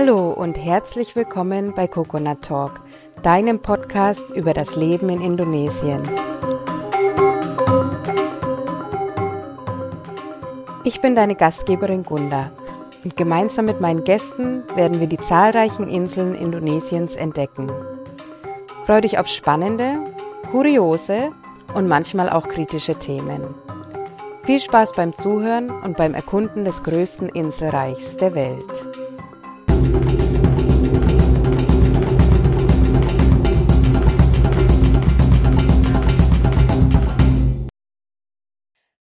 Hallo und herzlich willkommen bei Coconut Talk, deinem Podcast über das Leben in Indonesien. Ich bin deine Gastgeberin Gunda und gemeinsam mit meinen Gästen werden wir die zahlreichen Inseln Indonesiens entdecken. Freu dich auf spannende, kuriose und manchmal auch kritische Themen. Viel Spaß beim Zuhören und beim Erkunden des größten Inselreichs der Welt.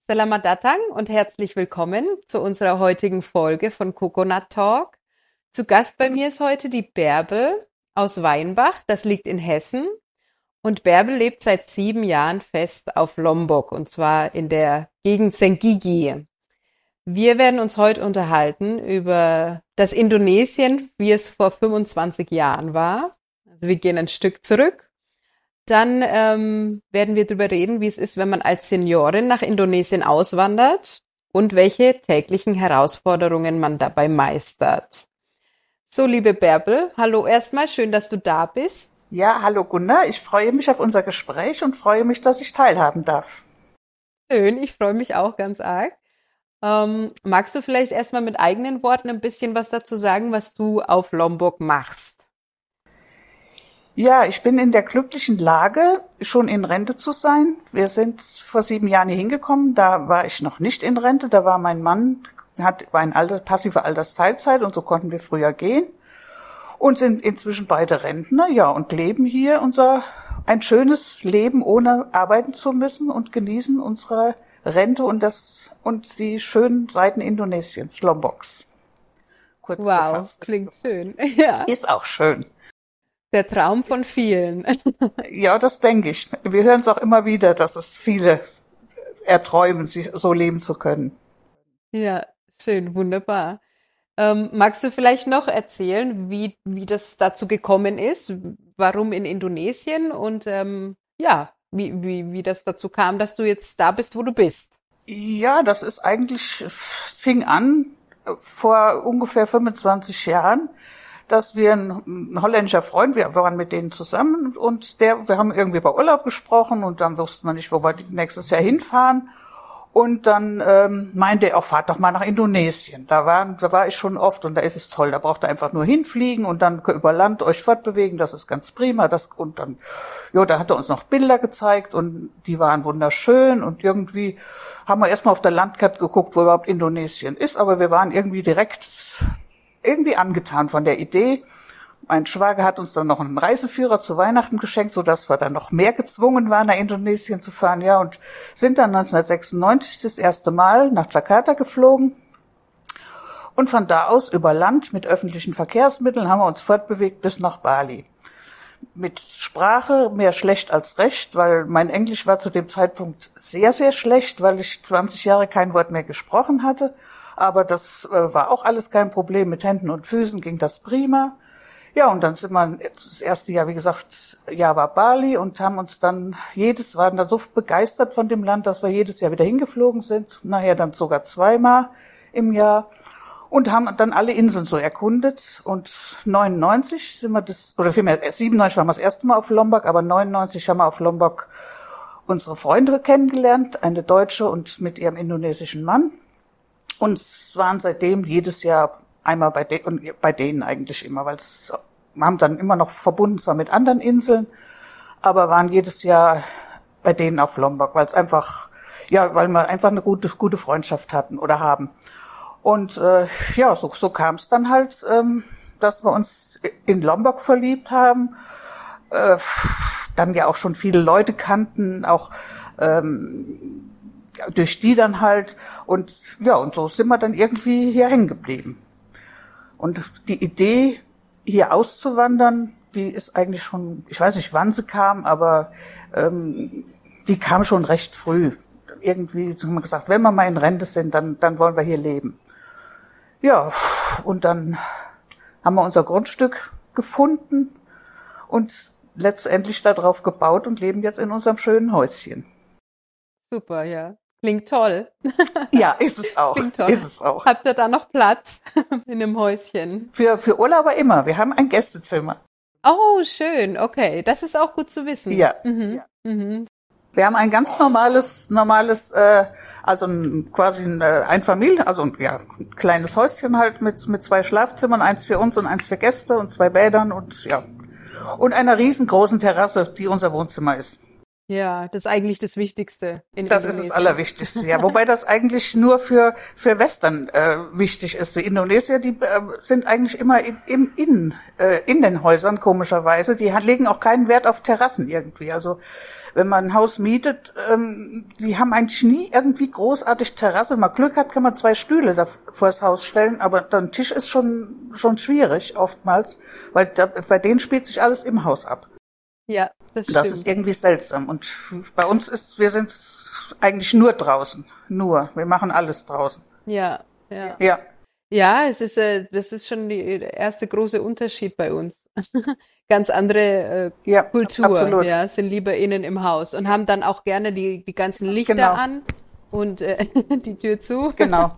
Selamat datang und herzlich willkommen zu unserer heutigen Folge von Coconut Talk. Zu Gast bei mir ist heute die Bärbel aus Weinbach, das liegt in Hessen. Und Bärbel lebt seit 7 Jahren fest auf Lombok und zwar in der Gegend Senggigi. Wir werden uns heute unterhalten über das Indonesien, wie es vor 25 Jahren war. Also wir gehen ein Stück zurück. Dann werden wir darüber reden, wie es ist, wenn man als Seniorin nach Indonesien auswandert und welche täglichen Herausforderungen man dabei meistert. So, liebe Bärbel, hallo erstmal, schön, dass du da bist. Ja, hallo Gunda, ich freue mich auf unser Gespräch und freue mich, dass ich teilhaben darf. Schön, ich freue mich auch ganz arg. Magst du vielleicht erstmal mit eigenen Worten ein bisschen was dazu sagen, was du auf Lombok machst? Ja, ich bin in der glücklichen Lage, schon in Rente zu sein. Wir sind vor 7 Jahren hier hingekommen, da war ich noch nicht in Rente, da war mein Mann, war in passiver Altersteilzeit und so konnten wir früher gehen und sind inzwischen beide Rentner, ja, und leben hier ein schönes Leben, ohne arbeiten zu müssen und genießen unsere Rente und die schönen Seiten Indonesiens, Lomboks. Kurz gefasst. Wow, klingt schön. Ja. Ist auch schön. Der Traum von vielen. Ja, das denke ich. Wir hören es auch immer wieder, dass es viele erträumen, sich so leben zu können. Ja, schön, wunderbar. Magst du vielleicht noch erzählen, wie das dazu gekommen ist? Warum in Indonesien? Und wie das dazu kam, dass du jetzt da bist, wo du bist? Ja, fing an vor ungefähr 25 Jahren. Dass wir ein holländischer Freund, wir waren mit denen zusammen und wir haben irgendwie über Urlaub gesprochen und dann wusste man nicht, wo wir nächstes Jahr hinfahren. Und dann meinte er auch, fahrt doch mal nach Indonesien. Da war ich schon oft und da ist es toll. Da braucht ihr einfach nur hinfliegen und dann über Land euch fortbewegen. Das ist ganz prima. Dann hat er uns noch Bilder gezeigt und die waren wunderschön. Und irgendwie haben wir erstmal auf der Landkarte geguckt, wo überhaupt Indonesien ist. Aber wir waren irgendwie irgendwie angetan von der Idee. Mein Schwager hat uns dann noch einen Reiseführer zu Weihnachten geschenkt, sodass wir dann noch mehr gezwungen waren, nach Indonesien zu fahren. Ja, und sind dann 1996 das erste Mal nach Jakarta geflogen. Und von da aus über Land mit öffentlichen Verkehrsmitteln haben wir uns fortbewegt bis nach Bali. Mit Sprache mehr schlecht als recht, weil mein Englisch war zu dem Zeitpunkt sehr, sehr schlecht, weil ich 20 Jahre kein Wort mehr gesprochen hatte. Aber das war auch alles kein Problem. Mit Händen und Füßen ging das prima. Ja, und dann sind wir das erste Jahr, wie gesagt, war Bali und haben uns dann waren dann so begeistert von dem Land, dass wir jedes Jahr wieder hingeflogen sind. Nachher dann sogar 2-mal im Jahr und haben dann alle Inseln so erkundet. Und 97 waren wir das erste Mal auf Lombok, aber 99 haben wir auf Lombok unsere Freunde kennengelernt, eine Deutsche und mit ihrem indonesischen Mann. Und waren seitdem jedes Jahr einmal bei denen eigentlich immer, weil wir haben dann immer noch verbunden, zwar mit anderen Inseln, aber waren jedes Jahr bei denen auf Lombok, weil wir einfach eine gute Freundschaft hatten oder haben. Und so kam es dann halt, dass wir uns in Lombok verliebt haben, dann ja auch schon viele Leute kannten, auch durch die dann halt und so sind wir dann irgendwie hier hängen geblieben. Und die Idee, hier auszuwandern, die ist eigentlich schon, ich weiß nicht, wann sie kam, aber die kam schon recht früh. Irgendwie haben wir gesagt, wenn wir mal in Rente sind, dann wollen wir hier leben. Ja, und dann haben wir unser Grundstück gefunden und letztendlich darauf gebaut und leben jetzt in unserem schönen Häuschen. Super, ja. Klingt toll. Ja, ist es auch. Ist es auch. Habt ihr da noch Platz in einem Häuschen? Für Urlauber immer. Wir haben ein Gästezimmer. Oh, schön. Okay, das ist auch gut zu wissen. Ja. Mhm. Ja. Mhm. Wir haben ein ganz normales, also quasi ein Familien, also ja, ein kleines Häuschen halt mit zwei Schlafzimmern, eins für uns und eins für Gäste und zwei Bädern und ja. Und einer riesengroßen Terrasse, die unser Wohnzimmer ist. Ja, das ist eigentlich das Wichtigste. Das ist das Allerwichtigste, ja. Wobei das eigentlich nur für Western wichtig ist. Die Indonesier, die sind eigentlich immer in den Häusern, komischerweise. Die legen auch keinen Wert auf Terrassen irgendwie. Also wenn man ein Haus mietet, die haben eigentlich nie irgendwie großartig Terrasse. Wenn man Glück hat, kann man zwei Stühle da vor das Haus stellen, aber dann Tisch ist schon schwierig oftmals, weil bei denen spielt sich alles im Haus ab. Ja, das stimmt. Das ist irgendwie seltsam. Und bei uns wir sind eigentlich nur draußen. Nur. Wir machen alles draußen. Ja, ja. Ja. Ja, das ist schon der erste große Unterschied bei uns. Ganz andere Kultur. Absolut. Ja, sind lieber innen im Haus und haben dann auch gerne die ganzen Lichter an und die Tür zu. Genau.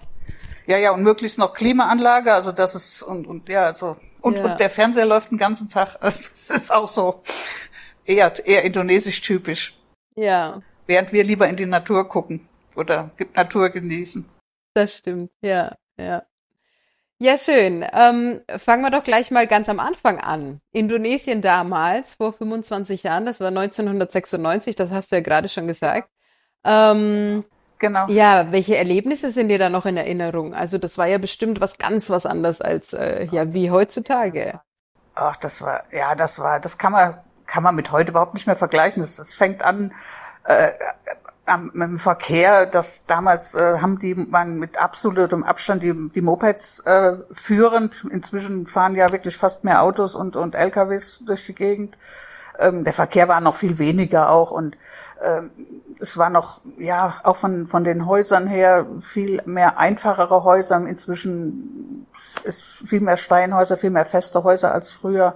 Ja, und möglichst noch Klimaanlage, also das ist, und der Fernseher läuft den ganzen Tag, also das ist auch so. Eher indonesisch typisch. Ja. Während wir lieber in die Natur gucken oder Natur genießen. Das stimmt, ja. Ja, schön. Fangen wir doch gleich mal ganz am Anfang an. Indonesien damals, vor 25 Jahren, das war 1996, das hast du ja gerade schon gesagt. Genau. Ja, welche Erlebnisse sind dir da noch in Erinnerung? Also das war ja bestimmt was anderes als wie heutzutage. Ach, das kann man mit heute überhaupt nicht mehr vergleichen. Es fängt an mit dem Verkehr, dass damals haben man mit absolutem Abstand die Mopeds führend. Inzwischen fahren ja wirklich fast mehr Autos und LKWs durch die Gegend. Der Verkehr war noch viel weniger auch und es war noch, ja, auch von den Häusern her viel mehr einfachere Häuser. Inzwischen ist viel mehr Steinhäuser, viel mehr feste Häuser als früher.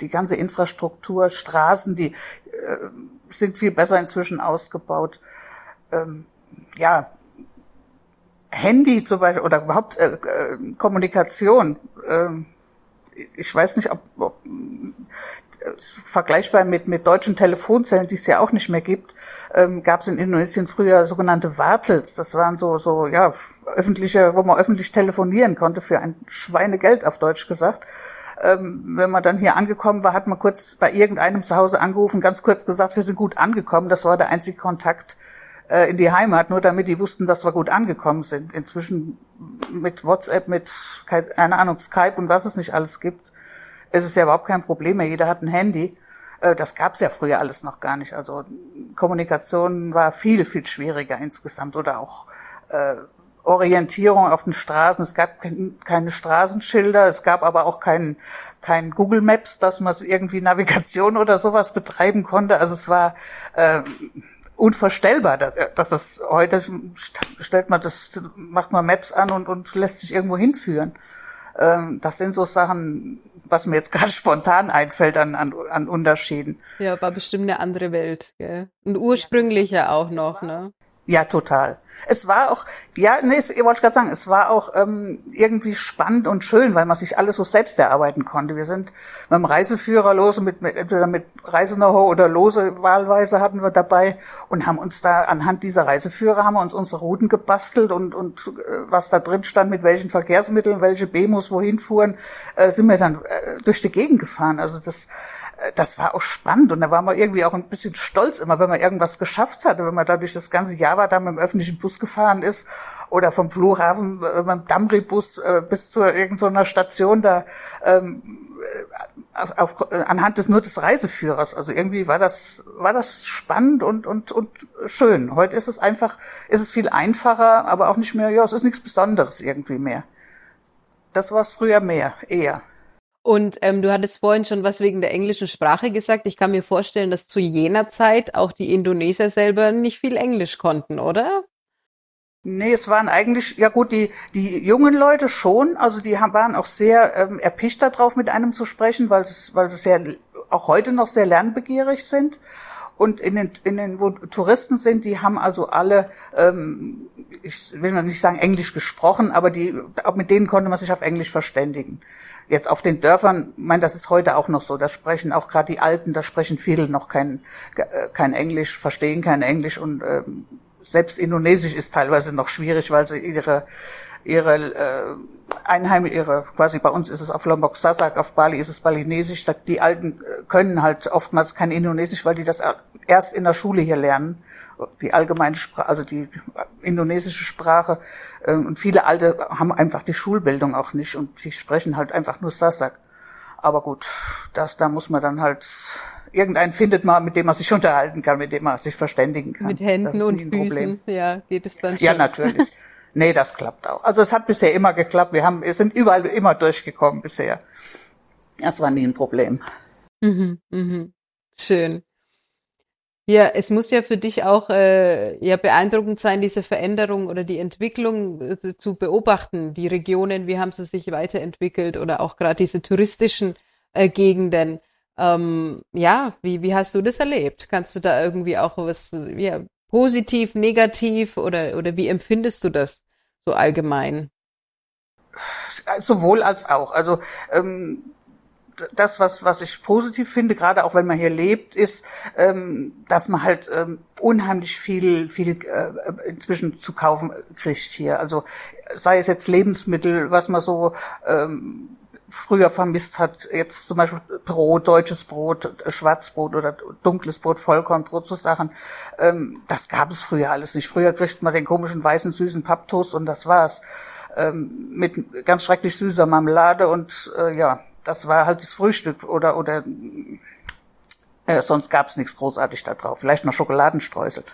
Die ganze Infrastruktur, Straßen, die sind viel besser inzwischen ausgebaut. Handy zum Beispiel oder überhaupt Kommunikation. Ich weiß nicht, ob vergleichbar mit deutschen Telefonzellen, die es ja auch nicht mehr gibt, gab es in Indonesien früher sogenannte Wartels. Das waren so öffentliche, wo man öffentlich telefonieren konnte für ein Schweinegeld auf Deutsch gesagt. Wenn man dann hier angekommen war, hat man kurz bei irgendeinem zu Hause angerufen, ganz kurz gesagt, wir sind gut angekommen. Das war der einzige Kontakt in die Heimat, nur damit die wussten, dass wir gut angekommen sind. Inzwischen mit WhatsApp, mit Skype und was es nicht alles gibt, ist es ja überhaupt kein Problem mehr. Jeder hat ein Handy. Das gab es ja früher alles noch gar nicht. Also Kommunikation war viel, viel schwieriger insgesamt oder auch Orientierung auf den Straßen. Es gab keine Straßenschilder, es gab aber auch kein Google Maps, dass man irgendwie Navigation oder sowas betreiben konnte. Also es war unvorstellbar, dass das heute macht man Maps an und lässt sich irgendwo hinführen. Das sind so Sachen, was mir jetzt gerade spontan einfällt an Unterschieden. Ja, war bestimmt eine andere Welt, gell? Und ursprünglicher auch noch, ne? Ja, total. Es war auch, ich wollte gerade sagen, es war auch irgendwie spannend und schön, weil man sich alles so selbst erarbeiten konnte. Wir sind mit dem Reiseführer los, entweder mit Reise-Know-how oder Lose wahlweise hatten wir dabei und haben uns da anhand dieser Reiseführer unsere Routen gebastelt und was da drin stand, mit welchen Verkehrsmitteln, welche Bemos wohin fuhren, sind wir dann durch die Gegend gefahren. Also das war auch spannend und da war man irgendwie auch ein bisschen stolz immer, wenn man irgendwas geschafft hatte, wenn man dadurch das ganze Jahr war, da mit dem öffentlichen Bus gefahren ist oder vom Flughafen mit dem Damri-Bus bis zu irgendeiner Station da anhand des Reiseführers. Also irgendwie war das spannend und schön. Heute ist es ist es viel einfacher, aber auch nicht mehr, es ist nichts Besonderes irgendwie mehr. Das war es früher eher. Und du hattest vorhin schon was wegen der englischen Sprache gesagt. Ich kann mir vorstellen, dass zu jener Zeit auch die Indonesier selber nicht viel Englisch konnten, oder? Nee, es waren eigentlich, die jungen Leute schon. Also die waren auch sehr erpicht darauf, mit einem zu sprechen, weil sie auch heute noch sehr lernbegierig sind. Und in den wo Touristen sind, die haben also alle, ich will noch nicht sagen Englisch gesprochen, aber mit denen konnte man sich auf Englisch verständigen. Jetzt auf den Dörfern, das ist heute auch noch so, da sprechen auch gerade die Alten, da sprechen viele noch kein Englisch, verstehen kein Englisch und selbst Indonesisch ist teilweise noch schwierig, weil sie ihre Einheimische, quasi bei uns ist es auf Lombok Sasak, auf Bali ist es Balinesisch, die Alten können halt oftmals kein Indonesisch, weil die das erst in der Schule hier lernen, die allgemeine Sprache, also die indonesische Sprache, und viele Alte haben einfach die Schulbildung auch nicht und die sprechen halt einfach nur Sasak. Aber gut, da muss man dann halt, irgendeinen findet man, mit dem man sich unterhalten kann, mit dem man sich verständigen kann. Mit Händen und Füßen, ja, geht es dann schon. Ja, natürlich. Nee, das klappt auch. Also es hat bisher immer geklappt. Wir sind überall immer durchgekommen bisher. Das war nie ein Problem. Mhm, mhm. Schön. Ja, es muss ja für dich auch beeindruckend sein, diese Veränderung oder die Entwicklung zu beobachten. Die Regionen, wie haben sie sich weiterentwickelt oder auch gerade diese touristischen Gegenden. Wie hast du das erlebt? Kannst du da irgendwie auch was, ja, positiv, negativ oder wie empfindest du das so allgemein? Sowohl als auch. Also das, was ich positiv finde, gerade auch wenn man hier lebt, ist, dass man halt unheimlich viel inzwischen zu kaufen kriegt hier. Also sei es jetzt Lebensmittel, was man so früher vermisst hat, jetzt zum Beispiel Brot, deutsches Brot, Schwarzbrot oder dunkles Brot, Vollkornbrot, so Sachen, das gab es früher alles nicht. Früher kriegt man den komischen, weißen, süßen Papptoast und das war's. Mit ganz schrecklich süßer Marmelade und das war halt das Frühstück oder sonst gab's nichts großartig da drauf. Vielleicht noch Schokoladenstreusel.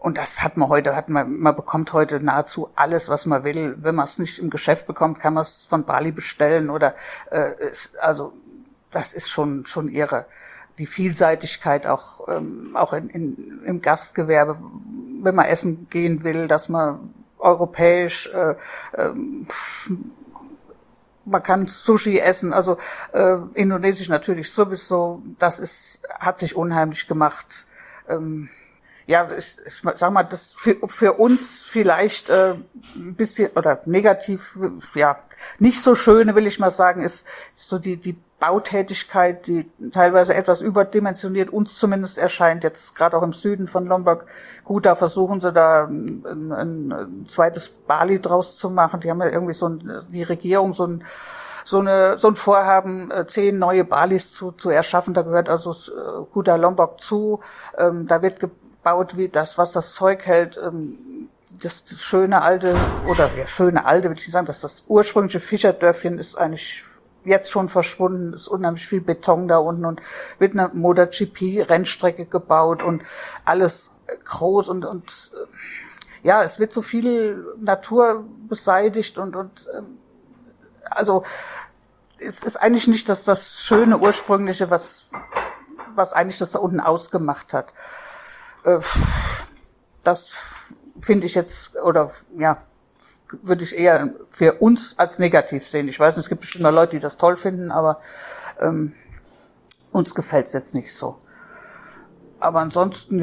Und das man bekommt heute nahezu alles, was man will. Wenn man es nicht im Geschäft bekommt, kann man es von Bali bestellen oder das ist schon irre. Die Vielseitigkeit auch im Gastgewerbe, wenn man essen gehen will, dass man europäisch, man kann Sushi essen, also Indonesisch natürlich sowieso, hat sich unheimlich gemacht. Ich sag mal, das für uns vielleicht ein bisschen oder negativ, nicht so schöne, will ich mal sagen, ist so die Bautätigkeit, die teilweise etwas überdimensioniert uns zumindest erscheint. Jetzt gerade auch im Süden von Lombok, Gunda, versuchen sie da ein zweites Bali draus zu machen. Die haben ja irgendwie die Regierung so ein Vorhaben, 10 neue Balis zu erschaffen. Da gehört also Gunda Lombok zu. Da wird gebaut wie das, was das Zeug hält, das schöne alte, würde ich sagen, dass das ursprüngliche Fischerdörfchen ist eigentlich jetzt schon verschwunden, ist unheimlich viel Beton da unten und wird eine MotoGP-Rennstrecke gebaut und alles groß und es wird so viel Natur beseitigt und es ist eigentlich nicht das schöne ursprüngliche, was eigentlich das da unten ausgemacht hat. Das finde ich jetzt, würde ich eher für uns als negativ sehen. Ich weiß nicht, es gibt bestimmt noch Leute, die das toll finden, aber uns gefällt es jetzt nicht so. Aber ansonsten,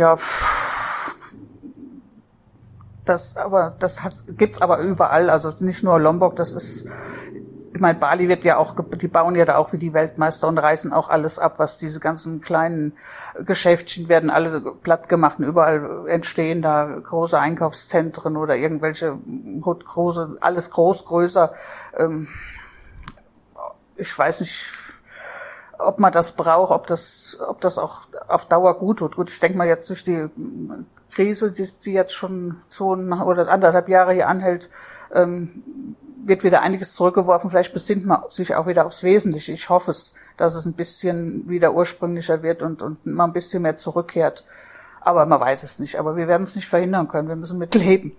gibt's aber überall, also nicht nur Lombok, das ist, ich meine, Bali wird ja auch, die bauen ja da auch wie die Weltmeister und reißen auch alles ab, was diese ganzen kleinen Geschäftchen werden alle platt gemacht und überall entstehen da große Einkaufszentren oder irgendwelche große, alles groß, größer. Ich weiß nicht, ob man das braucht, ob das auch auf Dauer gut tut. Gut, ich denke mal jetzt durch die Krise, die jetzt schon 2 oder 1,5 Jahre hier anhält, wird wieder einiges zurückgeworfen, vielleicht besinnt man sich auch wieder aufs Wesentliche. Ich hoffe es, dass es ein bisschen wieder ursprünglicher wird und mal ein bisschen mehr zurückkehrt. Aber man weiß es nicht. Aber wir werden es nicht verhindern können. Wir müssen mit leben.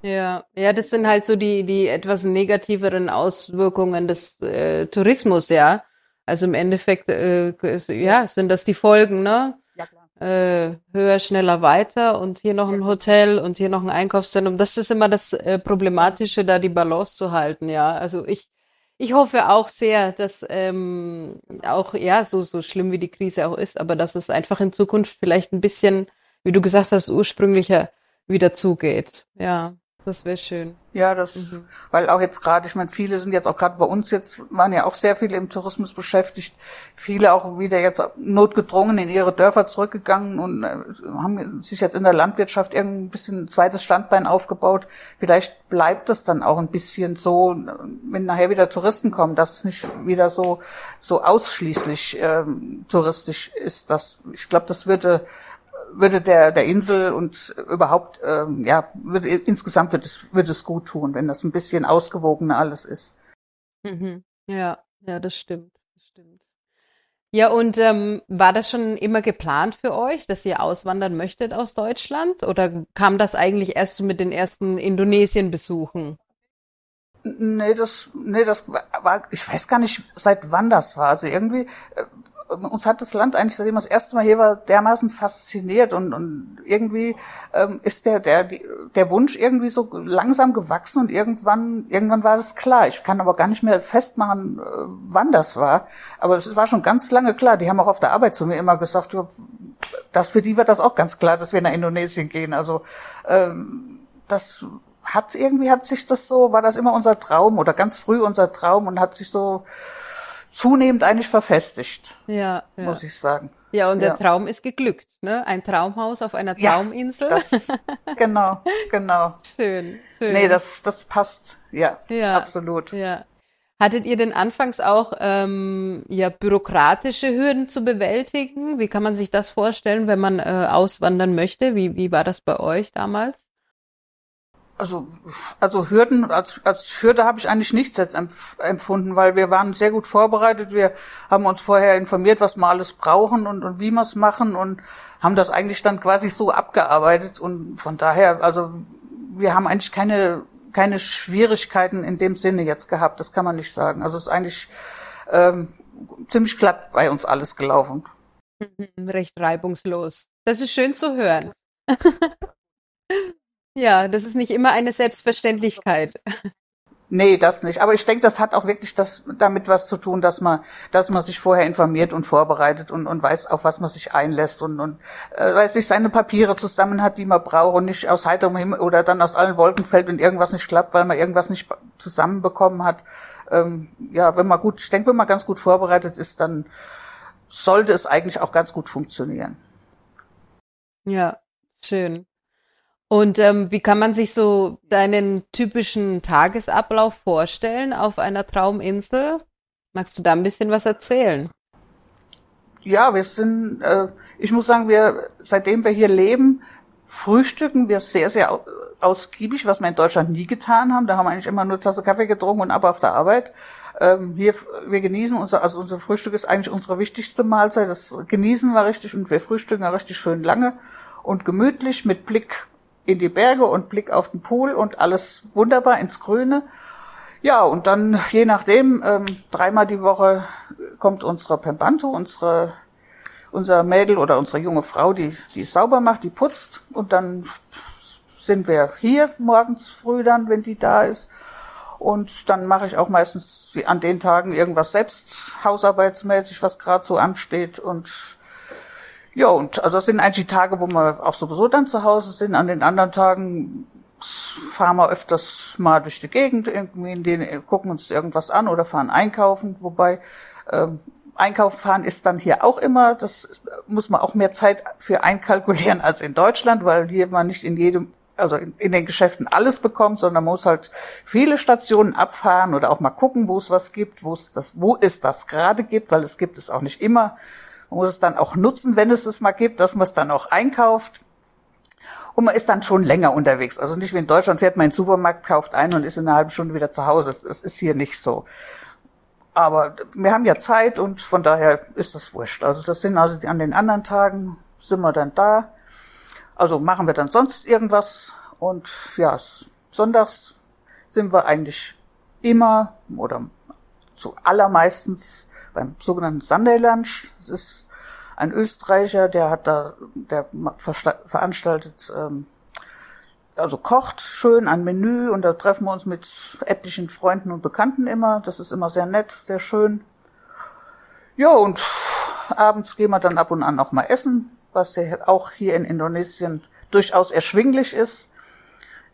Ja, das sind halt so die etwas negativeren Auswirkungen des Tourismus, ja. Also im Endeffekt, sind das die Folgen, ne? Ja, klar. Höher, schneller, weiter und hier noch ein Hotel und hier noch ein Einkaufszentrum. Das ist immer das Problematische, da die Balance zu halten, ja. Also ich Ich hoffe auch sehr, dass auch, ja, so schlimm wie die Krise auch ist, aber dass es einfach in Zukunft vielleicht ein bisschen, wie du gesagt hast, ursprünglicher wieder zugeht. Ja, das wäre schön. Ja, das, weil auch jetzt gerade, ich meine, viele sind jetzt auch gerade bei uns jetzt, waren ja auch sehr viele im Tourismus beschäftigt, viele auch wieder jetzt notgedrungen in ihre Dörfer zurückgegangen und haben sich jetzt in der Landwirtschaft irgendein bisschen ein zweites Standbein aufgebaut. Vielleicht bleibt es dann auch ein bisschen so, wenn nachher wieder Touristen kommen, dass es nicht wieder so ausschließlich touristisch ist. Ich glaube, das würde der Insel und überhaupt, insgesamt wird es gut tun, wenn das ein bisschen ausgewogener alles ist. Mhm. Ja, das stimmt. Ja, und war das schon immer geplant für euch, dass ihr auswandern möchtet aus Deutschland? Oder kam das eigentlich erst so mit den ersten Indonesien-Besuchen? Nee, das war, ich weiß gar nicht, seit wann das war. Also irgendwie... Uns hat das Land eigentlich, seitdem wir das erste Mal hier war, dermaßen fasziniert und irgendwie ist der Wunsch irgendwie so langsam gewachsen und irgendwann war das klar. Ich kann aber gar nicht mehr festmachen, wann das war. Aber es war schon ganz lange klar. Die haben auch auf der Arbeit zu mir immer gesagt, dass für die war das auch ganz klar, dass wir nach Indonesien gehen. Also das hat sich das so, war das immer unser Traum oder ganz früh unser Traum und hat sich so zunehmend eigentlich verfestigt, ja. Muss ich sagen. Ja, und der Traum ist geglückt, ne? Ein Traumhaus auf einer Trauminsel. Ja, genau. Schön. Nee, das passt, ja, absolut. Ja. Hattet ihr denn anfangs auch bürokratische Hürden zu bewältigen? Wie kann man sich das vorstellen, wenn man auswandern möchte? Wie war das bei euch damals? Also Hürden, als Hürde habe ich eigentlich nichts jetzt empfunden, weil wir waren sehr gut vorbereitet. Wir haben uns vorher informiert, was wir alles brauchen und wie wir es machen und haben das eigentlich dann quasi so abgearbeitet. Und von daher, also wir haben eigentlich keine Schwierigkeiten in dem Sinne jetzt gehabt. Das kann man nicht sagen. Also es ist eigentlich ziemlich glatt bei uns alles gelaufen. Recht reibungslos. Das ist schön zu hören. Ja, das ist nicht immer eine Selbstverständlichkeit. Nee, das nicht. Aber ich denke, das hat auch wirklich damit was zu tun, dass man sich vorher informiert und vorbereitet und weiß, auf was man sich einlässt und weiß ich, seine Papiere zusammen hat, die man braucht und nicht aus heiterem Himmel oder dann aus allen Wolken fällt und irgendwas nicht klappt, weil man irgendwas nicht zusammenbekommen hat. Wenn man ganz gut vorbereitet ist, dann sollte es eigentlich auch ganz gut funktionieren. Ja, schön. Und wie kann man sich so deinen typischen Tagesablauf vorstellen auf einer Trauminsel? Magst du da ein bisschen was erzählen? Ja, wir sind, ich muss sagen, seitdem wir hier leben, frühstücken wir sehr, sehr ausgiebig, was wir in Deutschland nie getan haben. Da haben wir eigentlich immer nur eine Tasse Kaffee getrunken und ab auf der Arbeit. Wir genießen unser Frühstück ist eigentlich unsere wichtigste Mahlzeit. Das genießen wir richtig und wir frühstücken richtig schön lange und gemütlich mit Blick in die Berge und Blick auf den Pool und alles wunderbar ins Grüne. Ja, und dann, je nachdem, dreimal die Woche kommt unsere Pembantu, unser Mädel oder unsere junge Frau, die sauber macht, die putzt. Und dann sind wir hier morgens früh dann, wenn die da ist. Und dann mache ich auch meistens an den Tagen irgendwas selbst, hausarbeitsmäßig, was gerade so ansteht und... Ja, und also das sind eigentlich die Tage, wo wir auch sowieso dann zu Hause sind. An den anderen Tagen fahren wir öfters mal durch die Gegend, irgendwie gucken uns irgendwas an oder fahren einkaufen. Wobei Einkaufen fahren ist dann hier auch immer, das muss man auch mehr Zeit für einkalkulieren als in Deutschland, weil hier man nicht in den Geschäften alles bekommt, sondern man muss halt viele Stationen abfahren oder auch mal gucken, wo es was gibt, wo es das gerade gibt, weil es gibt es auch nicht immer. Man muss es dann auch nutzen, wenn es mal gibt, dass man es dann auch einkauft. Und man ist dann schon länger unterwegs. Also nicht wie in Deutschland fährt man in den Supermarkt, kauft ein und ist in einer halben Stunde wieder zu Hause. Das ist hier nicht so. Aber wir haben ja Zeit und von daher ist das wurscht. Also das sind also an den anderen Tagen sind wir dann da. Also machen wir dann sonst irgendwas. Und ja, sonntags sind wir eigentlich immer oder zu allermeistens beim sogenannten Sunday Lunch. Das ist ein Österreicher, der veranstaltet also kocht schön ein Menü und da treffen wir uns mit etlichen Freunden und Bekannten immer. Das ist immer sehr nett, sehr schön. Ja, und abends gehen wir dann ab und an auch mal essen, was ja auch hier in Indonesien durchaus erschwinglich ist.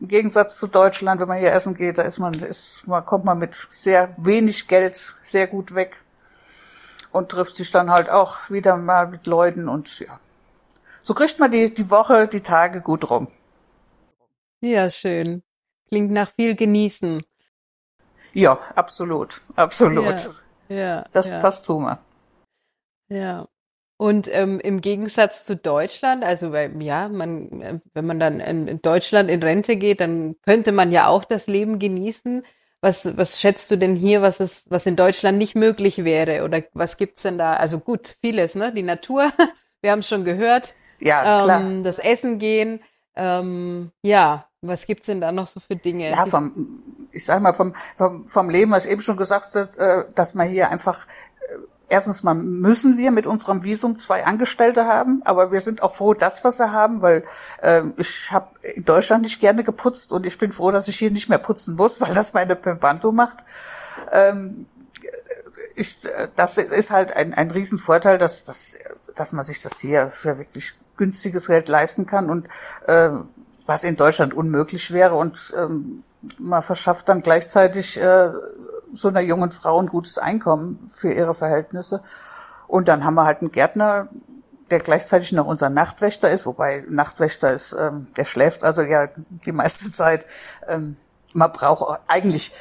Im Gegensatz zu Deutschland, wenn man hier essen geht, da kommt man mit sehr wenig Geld sehr gut weg und trifft sich dann halt auch wieder mal mit Leuten und ja. So kriegt man die Woche, die Tage gut rum. Ja, schön. Klingt nach viel genießen. Ja, absolut, absolut. Ja, das tun wir. Ja. Und im Gegensatz zu Deutschland, also wenn man dann in Deutschland in Rente geht, dann könnte man ja auch das Leben genießen. Was schätzt du denn hier, was in Deutschland nicht möglich wäre? Oder was gibt's denn da? Also gut, vieles, ne? Die Natur, wir haben es schon gehört. Ja, klar. Das Essen gehen. Ja, was gibt's denn da noch so für Dinge? Ja, vom Leben, was ich eben schon gesagt habe, dass man hier einfach... Erstens mal müssen wir mit unserem Visum 2 Angestellte haben, aber wir sind auch froh, dass wir sie haben, weil ich habe in Deutschland nicht gerne geputzt und ich bin froh, dass ich hier nicht mehr putzen muss, weil das meine Pembantu macht. Das ist halt ein Riesenvorteil, dass man sich das hier für wirklich günstiges Geld leisten kann und was in Deutschland unmöglich wäre und man verschafft dann gleichzeitig so einer jungen Frau ein gutes Einkommen für ihre Verhältnisse. Und dann haben wir halt einen Gärtner, der gleichzeitig noch unser Nachtwächter ist, wobei Nachtwächter ist, der schläft also ja die meiste Zeit. Eigentlich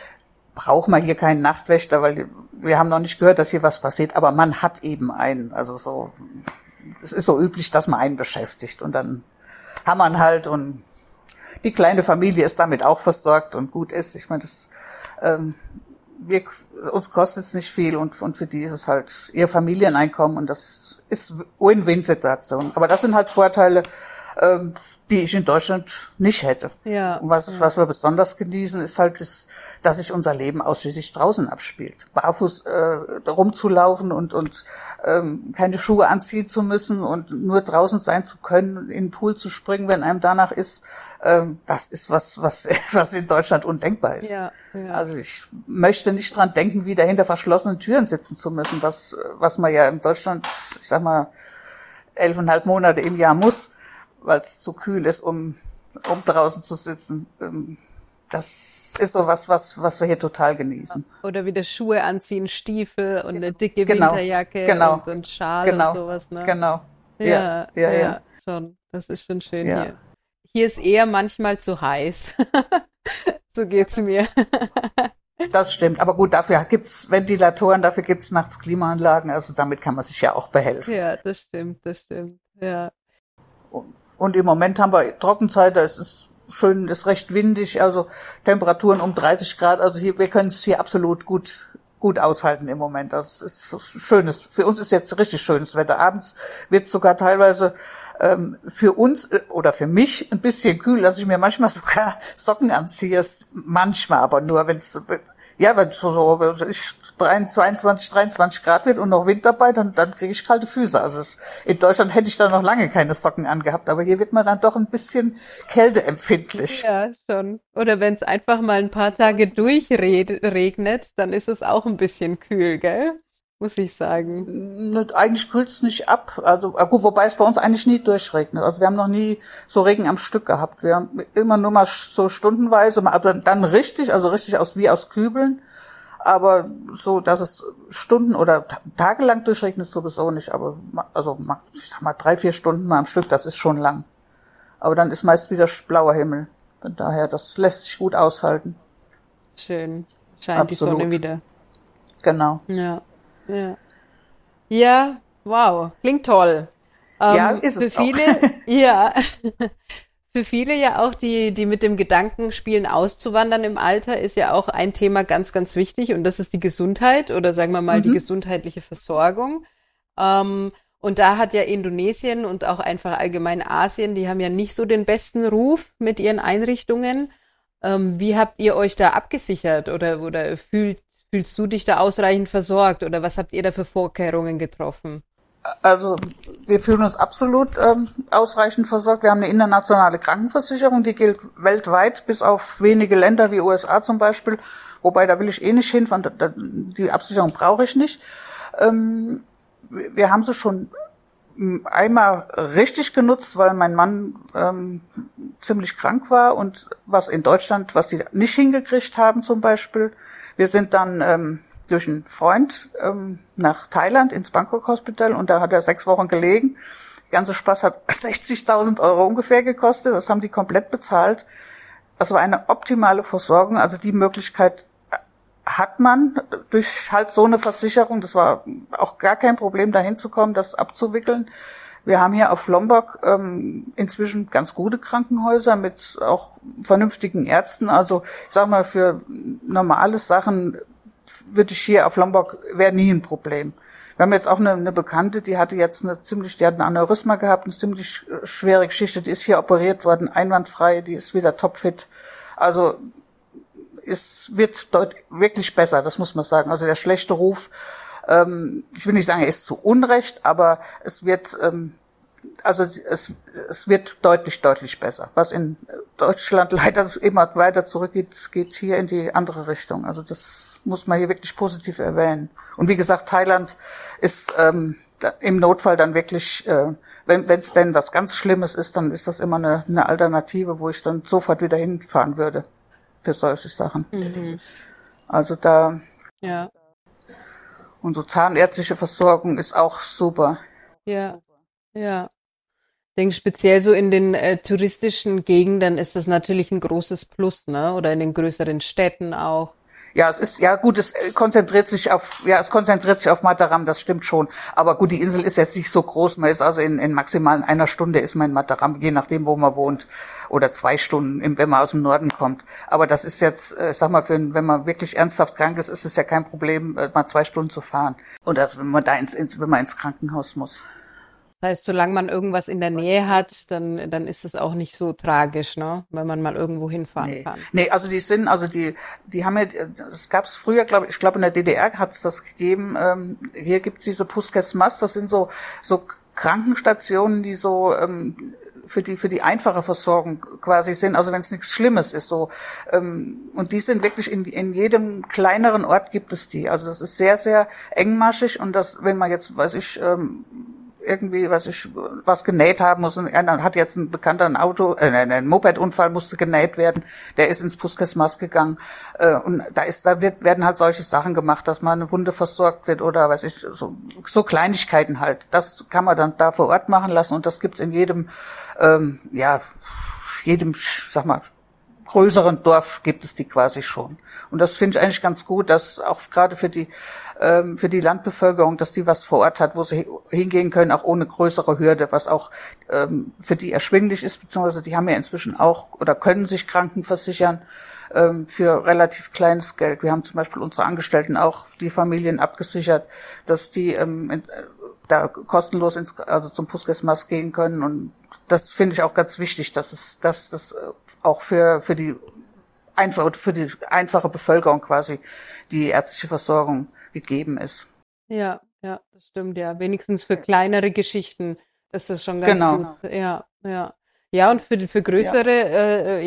braucht man hier keinen Nachtwächter, weil wir haben noch nicht gehört, dass hier was passiert, aber man hat eben einen. Also so, es ist so üblich, dass man einen beschäftigt und dann hammern halt und die kleine Familie ist damit auch versorgt und gut ist. Ich meine, das uns kostet es nicht viel und für die ist es halt ihr Familieneinkommen und das ist Win-Win-Situation. Aber das sind halt Vorteile, die ich in Deutschland nicht hätte. Ja. Und was wir besonders genießen, ist halt, dass sich unser Leben ausschließlich draußen abspielt. Barfuß rumzulaufen und keine Schuhe anziehen zu müssen und nur draußen sein zu können, in den Pool zu springen, wenn einem danach ist, das ist was in Deutschland undenkbar ist. Ja, ja. Also ich möchte nicht dran denken, wieder hinter verschlossenen Türen sitzen zu müssen, was man ja in Deutschland, ich sag mal, 11,5 Monate im Jahr muss, weil es zu kühl ist, um draußen zu sitzen. Das ist so was wir hier total genießen. Oder wieder Schuhe anziehen, Stiefel und eine dicke Winterjacke und Schal und sowas. Ne? Genau. Ja. Schon. Das ist schon schön hier. Hier ist eher manchmal zu heiß. So geht's mir. Das stimmt. Aber gut, dafür gibt's Ventilatoren, dafür gibt's nachts Klimaanlagen. Also damit kann man sich ja auch behelfen. Ja, das stimmt. Ja. Und im Moment haben wir Trockenzeit, es ist schön, es ist recht windig, also Temperaturen um 30 Grad, also wir können es hier absolut gut aushalten im Moment. Das ist schönes, für uns ist jetzt richtig schönes Wetter. Abends wird es sogar teilweise für uns oder für mich ein bisschen kühl, dass ich mir manchmal sogar Socken anziehe, manchmal aber nur, wenn es 22, 23 Grad wird und noch Wind dabei, dann kriege ich kalte Füße. Also in Deutschland hätte ich da noch lange keine Socken angehabt, aber hier wird man dann doch ein bisschen kälteempfindlich. Ja, schon. Oder wenn es einfach mal ein paar Tage durchregnet, dann ist es auch ein bisschen kühl, gell? Muss ich sagen. Eigentlich kühlt es nicht ab. Also gut, wobei es bei uns eigentlich nie durchregnet. Also wir haben noch nie so Regen am Stück gehabt. Wir haben immer nur mal so stundenweise, aber dann richtig aus Kübeln. Aber so, dass es Stunden oder tagelang durchregnet sowieso nicht. Aber also ich sag mal 3-4 Stunden mal am Stück, das ist schon lang. Aber dann ist meist wieder blauer Himmel. Von daher, das lässt sich gut aushalten. Schön. Scheint absolut. Die Sonne wieder. Genau. Ja, wow, klingt toll. Ja, ist es für viele, auch. Ja, für viele ja auch, die mit dem Gedanken spielen, auszuwandern im Alter, ist ja auch ein Thema ganz, ganz wichtig und das ist die Gesundheit oder sagen wir mal die gesundheitliche Versorgung. Und da hat ja Indonesien und auch einfach allgemein Asien, die haben ja nicht so den besten Ruf mit ihren Einrichtungen. Wie habt ihr euch da abgesichert oder fühlst du dich da ausreichend versorgt oder was habt ihr da für Vorkehrungen getroffen? Also wir fühlen uns absolut ausreichend versorgt. Wir haben eine internationale Krankenversicherung, die gilt weltweit, bis auf wenige Länder wie USA zum Beispiel. Wobei, da will ich eh nicht hin, die Absicherung brauche ich nicht. Wir haben sie schon einmal richtig genutzt, weil mein Mann ziemlich krank war und was in Deutschland, was die nicht hingekriegt haben zum Beispiel. Wir sind dann durch einen Freund nach Thailand ins Bangkok Hospital und da hat er 6 Wochen gelegen. Der ganze Spaß hat 60.000 € ungefähr gekostet, das haben die komplett bezahlt. Das war eine optimale Versorgung, also die Möglichkeit hat man durch halt so eine Versicherung. Das war auch gar kein Problem, da hinzukommen, das abzuwickeln. Wir haben hier auf Lombok inzwischen ganz gute Krankenhäuser mit auch vernünftigen Ärzten. Also ich sag mal, für normale Sachen würde ich hier auf Lombok, wäre nie ein Problem. Wir haben jetzt auch eine Bekannte, die hat ein Aneurysma gehabt, eine ziemlich schwere Geschichte, die ist hier operiert worden, einwandfrei, die ist wieder topfit. Also es wird dort wirklich besser, das muss man sagen. Also der schlechte Ruf, ich will nicht sagen, er ist zu Unrecht, aber es wird, es wird deutlich, deutlich besser. Was in Deutschland leider immer weiter zurückgeht, geht hier in die andere Richtung. Also das muss man hier wirklich positiv erwähnen. Und wie gesagt, Thailand ist im Notfall dann wirklich, wenn es denn was ganz Schlimmes ist, dann ist das immer eine Alternative, wo ich dann sofort wieder hinfahren würde für solche Sachen. Mhm. Also da, ja. Und so zahnärztliche Versorgung ist auch super. Ja, ja. Ich denke, speziell so in den touristischen Gegenden ist das natürlich ein großes Plus, ne? Oder in den größeren Städten auch. Ja, es ist, ja gut, es konzentriert sich auf Mataram, das stimmt schon. Aber gut, die Insel ist jetzt nicht so groß, man ist also in maximal einer Stunde ist man in Mataram, je nachdem, wo man wohnt. Oder 2 Stunden, wenn man aus dem Norden kommt. Aber das ist jetzt, ich sag mal, wenn man wirklich ernsthaft krank ist, ist es ja kein Problem, mal 2 Stunden zu fahren. Oder wenn man ins Krankenhaus muss. Das heißt, solange man irgendwas in der Nähe hat, dann ist es auch nicht so tragisch, ne? Wenn man mal irgendwo hinfahren kann. Nee, also die haben ja, das gab's früher, ich glaube in der DDR hat's das gegeben. Hier gibt's diese Puskesmas, das sind so Krankenstationen, die so für die einfache Versorgung quasi sind, also wenn es nichts Schlimmes ist, so. Und die sind wirklich in jedem kleineren Ort gibt es die. Also das ist sehr, sehr engmaschig und das, wenn man jetzt, weiß ich, was genäht haben muss und dann hat jetzt ein Bekannter einen Moped-Unfall, musste genäht werden, der ist ins Puskesmas gegangen und werden halt solche Sachen gemacht, dass man eine Wunde versorgt wird oder weiß ich, so Kleinigkeiten halt. Das kann man dann da vor Ort machen lassen und das gibt's in jedem, sag mal, größeren Dorf gibt es die quasi schon. Und das finde ich eigentlich ganz gut, dass auch gerade für die Landbevölkerung, dass die was vor Ort hat, wo sie hingehen können, auch ohne größere Hürde, was auch für die erschwinglich ist, beziehungsweise die haben ja inzwischen auch oder können sich krankenversichern für relativ kleines Geld. Wir haben zum Beispiel unsere Angestellten auch die Familien abgesichert, dass die da kostenlos zum Puskesmas gehen können und das finde ich auch ganz wichtig, dass das auch für die einfache Bevölkerung quasi die ärztliche Versorgung gegeben ist. Ja, ja, das stimmt, ja. Wenigstens für kleinere Geschichten ist das schon ganz gut. Ja, ja. Ja, und für größere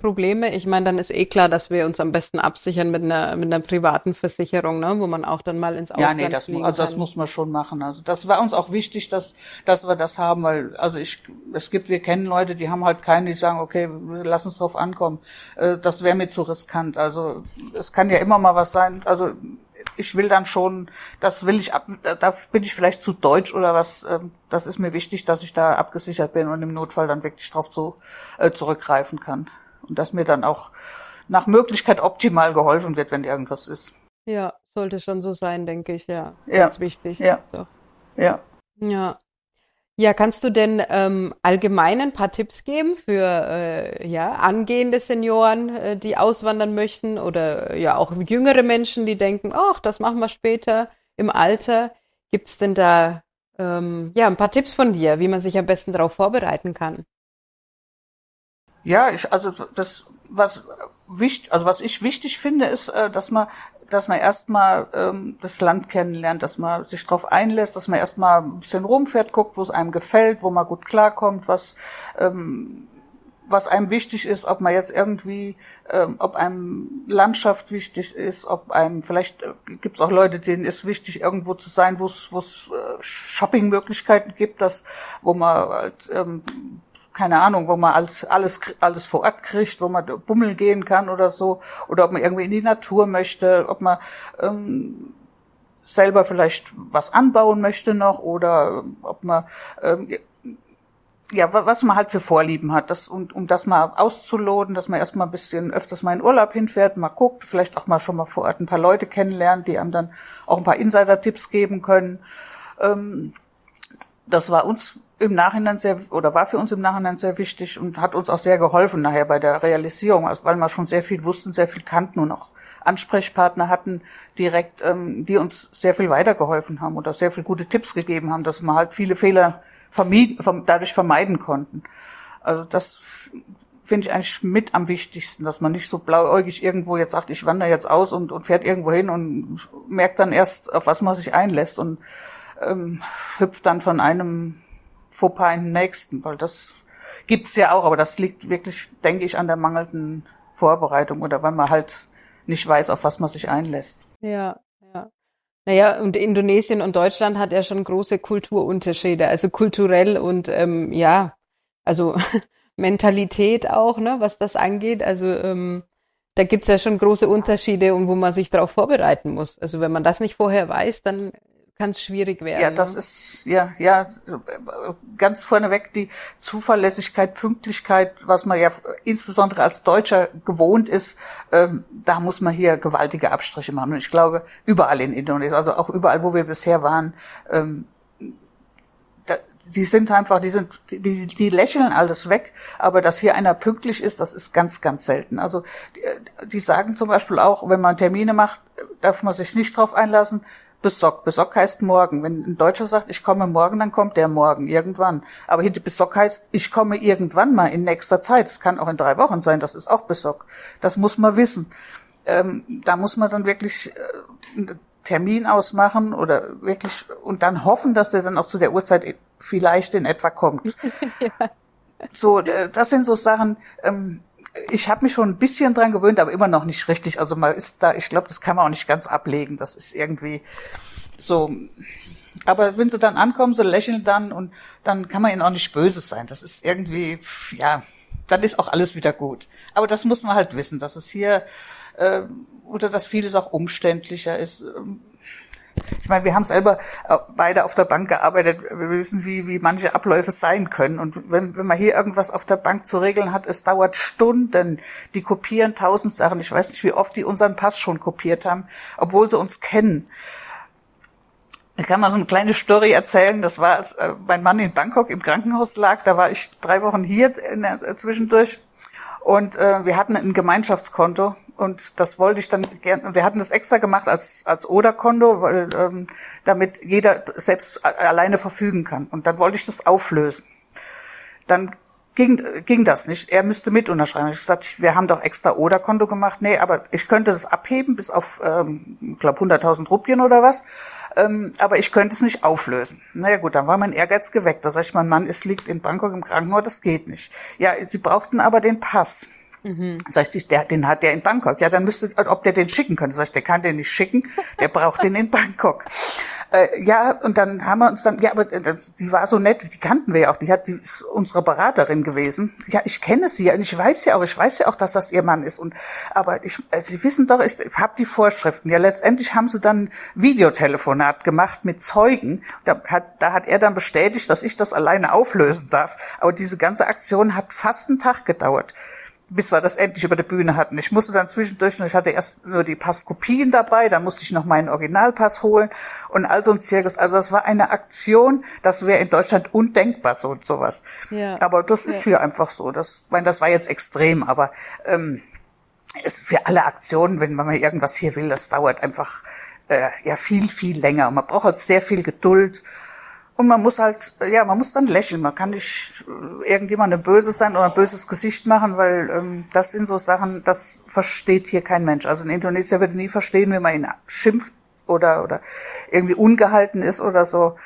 Probleme, ich meine, dann ist eh klar, dass wir uns am besten absichern mit einer privaten Versicherung, ne, wo man auch dann mal ins Ausland fliegen kann. Das muss man schon machen. Also das war uns auch wichtig, dass wir das haben, weil wir kennen Leute, die haben halt keine, die sagen, okay, lass uns drauf ankommen. Das wäre mir zu riskant. Also es kann ja immer mal was sein. Also ich will dann schon, da bin ich vielleicht zu deutsch oder was, das ist mir wichtig, dass ich da abgesichert bin und im Notfall dann wirklich drauf zurückgreifen kann. Und dass mir dann auch nach Möglichkeit optimal geholfen wird, wenn irgendwas ist. Ja, sollte schon so sein, denke ich, ja. Ja. Ganz wichtig. Ja. So. Ja. Ja. Ja, kannst du denn allgemein ein paar Tipps geben für angehende Senioren, die auswandern möchten oder ja auch jüngere Menschen, die denken, ach, das machen wir später im Alter. Gibt's denn da ein paar Tipps von dir, wie man sich am besten darauf vorbereiten kann? Ja, was ich wichtig finde, ist, dass man dass man erstmal das Land kennenlernt, dass man sich drauf einlässt, dass man erstmal ein bisschen rumfährt, guckt, wo es einem gefällt, wo man gut klarkommt, was einem wichtig ist, ob man jetzt irgendwie, ob einem Landschaft wichtig ist, ob einem, vielleicht gibt's auch Leute, denen ist wichtig, irgendwo zu sein, wo es Shoppingmöglichkeiten gibt, wo man halt, keine Ahnung, wo man alles vor Ort kriegt, wo man bummeln gehen kann oder so, oder ob man irgendwie in die Natur möchte, ob man selber vielleicht was anbauen möchte noch, oder ob man was man halt für Vorlieben hat, um das mal auszuloten, dass man erstmal ein bisschen öfters mal in Urlaub hinfährt, mal guckt, vielleicht auch mal schon mal vor Ort ein paar Leute kennenlernt, die einem dann auch ein paar Insider-Tipps geben können. Das war uns im Nachhinein war für uns im Nachhinein sehr wichtig und hat uns auch sehr geholfen nachher bei der Realisierung, also weil wir schon sehr viel wussten, sehr viel kannten und auch Ansprechpartner hatten direkt, die uns sehr viel weitergeholfen haben oder sehr viel gute Tipps gegeben haben, dass man halt viele Fehler dadurch vermeiden konnten. Also das finde ich eigentlich mit am wichtigsten, dass man nicht so blauäugig irgendwo jetzt sagt, ich wandere jetzt aus und fährt irgendwo hin und merkt dann erst, auf was man sich einlässt und hüpft dann von einem Fauxpas in den nächsten, weil das gibt's ja auch, aber das liegt wirklich, denke ich, an der mangelnden Vorbereitung oder weil man halt nicht weiß, auf was man sich einlässt. Ja. Naja, und Indonesien und Deutschland hat ja schon große Kulturunterschiede, also kulturell und also Mentalität auch, ne, was das angeht. Also da gibt's ja schon große Unterschiede und wo man sich darauf vorbereiten muss. Also wenn man das nicht vorher weiß, dann kann es schwierig werden. Ja, das ist ganz vorneweg die Zuverlässigkeit, Pünktlichkeit, was man ja insbesondere als Deutscher gewohnt ist, da muss man hier gewaltige Abstriche machen. Und ich glaube, überall in Indonesien, also auch überall, wo wir bisher waren, die lächeln alles weg, aber dass hier einer pünktlich ist, das ist ganz, ganz selten. Also die sagen zum Beispiel auch, wenn man Termine macht, darf man sich nicht drauf einlassen, Besok. Besok heißt morgen. Wenn ein Deutscher sagt, ich komme morgen, dann kommt der morgen, irgendwann. Aber hier Besok heißt, ich komme irgendwann mal in nächster Zeit. Es kann auch in 3 Wochen sein, das ist auch Besok. Das muss man wissen. Da muss man dann wirklich einen Termin ausmachen oder wirklich und dann hoffen, dass der dann auch zu der Uhrzeit vielleicht in etwa kommt. Ja. So, das sind so Sachen, ich habe mich schon ein bisschen dran gewöhnt, aber immer noch nicht richtig. Also man ist da, ich glaube, das kann man auch nicht ganz ablegen. Das ist irgendwie so. Aber wenn sie dann ankommen, sie lächeln dann und dann kann man ihnen auch nicht böse sein. Das ist irgendwie, dann ist auch alles wieder gut. Aber das muss man halt wissen, dass es hier oder dass vieles auch umständlicher ist. Ich meine, wir haben selber beide auf der Bank gearbeitet. Wir wissen, wie manche Abläufe sein können. Und wenn man hier irgendwas auf der Bank zu regeln hat, es dauert Stunden. Die kopieren 1000 Sachen. Ich weiß nicht, wie oft die unseren Pass schon kopiert haben, obwohl sie uns kennen. Da kann man so eine kleine Story erzählen. Das war, als mein Mann in Bangkok im Krankenhaus lag. Da war ich 3 Wochen hier zwischendurch. Und wir hatten ein Gemeinschaftskonto. Und das wollte ich dann gerne, wir hatten das extra gemacht als Oderkonto, weil damit jeder selbst alleine verfügen kann. Und dann wollte ich das auflösen. Dann ging das nicht. Er müsste mit unterschreiben. Ich habe gesagt, wir haben doch extra Oderkonto gemacht. Nee, aber ich könnte das abheben bis auf, ich glaube, 100.000 Rupien oder was. Aber ich könnte es nicht auflösen. Naja gut, dann war mein Ehrgeiz geweckt. Da sage ich, mein Mann liegt in Bangkok im Krankenhaus, das geht nicht. Ja, sie brauchten aber den Pass. Mhm. Sag ich, den hat der in Bangkok. Ja, dann müsste, ob der den schicken könnte. Sag ich, der kann den nicht schicken, der braucht den in Bangkok. Und dann haben wir uns dann, aber die war so nett, die kannten wir ja auch, die ist unsere Beraterin gewesen. Ja, ich kenne sie ja und ich weiß ja auch, dass das ihr Mann ist. Sie wissen doch, ich habe die Vorschriften. Ja, letztendlich haben sie dann ein Videotelefonat gemacht mit Zeugen. Da hat er dann bestätigt, dass ich das alleine auflösen darf. Aber diese ganze Aktion hat fast einen Tag gedauert, bis wir das endlich über die Bühne hatten. Ich musste dann zwischendurch, ich hatte erst nur die Passkopien dabei, dann musste ich noch meinen Originalpass holen und all so ein Zirkus. Also das war eine Aktion, das wäre in Deutschland undenkbar, so und sowas. Ja. Aber das ist hier einfach so. Das war jetzt extrem, aber es ist für alle Aktionen, wenn man irgendwas hier will, das dauert einfach viel, viel länger. Und man braucht halt sehr viel Geduld. Und man muss halt, ja, man muss dann lächeln. Man kann nicht irgendjemandem böse sein oder ein böses Gesicht machen, weil das sind so Sachen, das versteht hier kein Mensch. Also ein Indonesier würde nie verstehen, wenn man ihn schimpft oder irgendwie ungehalten ist oder so.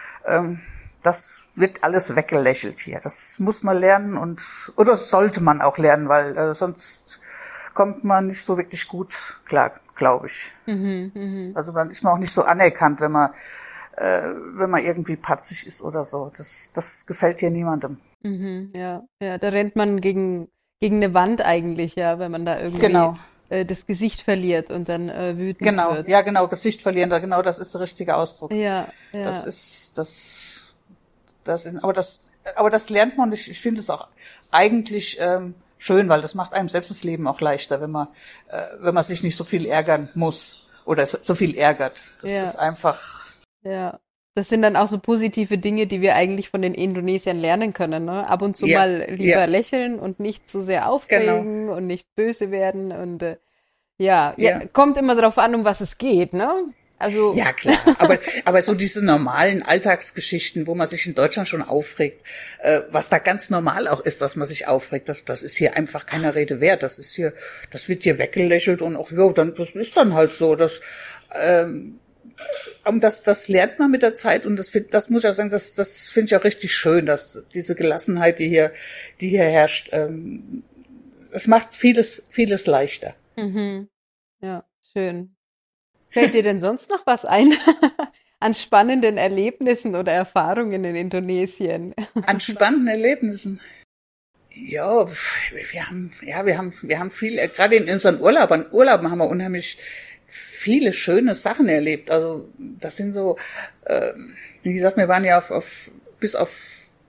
Das wird alles weggelächelt hier. Das muss man lernen und oder sollte man auch lernen, weil sonst kommt man nicht so wirklich gut klar, glaube ich. Also dann ist man auch nicht so anerkannt, wenn man irgendwie patzig ist oder so. Das gefällt hier niemandem. Ja, da rennt man gegen eine Wand eigentlich, ja, wenn man da irgendwie das Gesicht verliert und dann wütend wird. Genau, Gesicht verlieren, genau, das ist der richtige Ausdruck. Ja. Das ist das lernt man. Ich finde es auch eigentlich schön, weil das macht einem selbst das Leben auch leichter, wenn man sich nicht so viel ärgern muss oder so viel ärgert. Das ist einfach. Ja, das sind dann auch so positive Dinge, die wir eigentlich von den Indonesiern lernen können, ne? Ab und zu mal lieber lächeln und nicht zu sehr aufregen und nicht böse werden und kommt immer drauf an, um was es geht, ne? Also ja, klar, aber so diese normalen Alltagsgeschichten, wo man sich in Deutschland schon aufregt, was da ganz normal auch ist, dass man sich aufregt, das ist hier einfach keiner Rede wert, das wird hier weggelächelt und auch, das ist dann halt so, das lernt man mit der Zeit und das muss ich auch sagen, das finde ich auch richtig schön, dass diese Gelassenheit, die hier herrscht, es macht vieles leichter. Ja, schön. Fällt dir denn sonst noch was ein an spannenden Erlebnissen oder Erfahrungen in Indonesien? An spannenden Erlebnissen? Ja, wir haben viel, gerade in unseren Urlauben haben wir unheimlich viele schöne Sachen erlebt. Also das sind so, wie gesagt, wir waren ja bis auf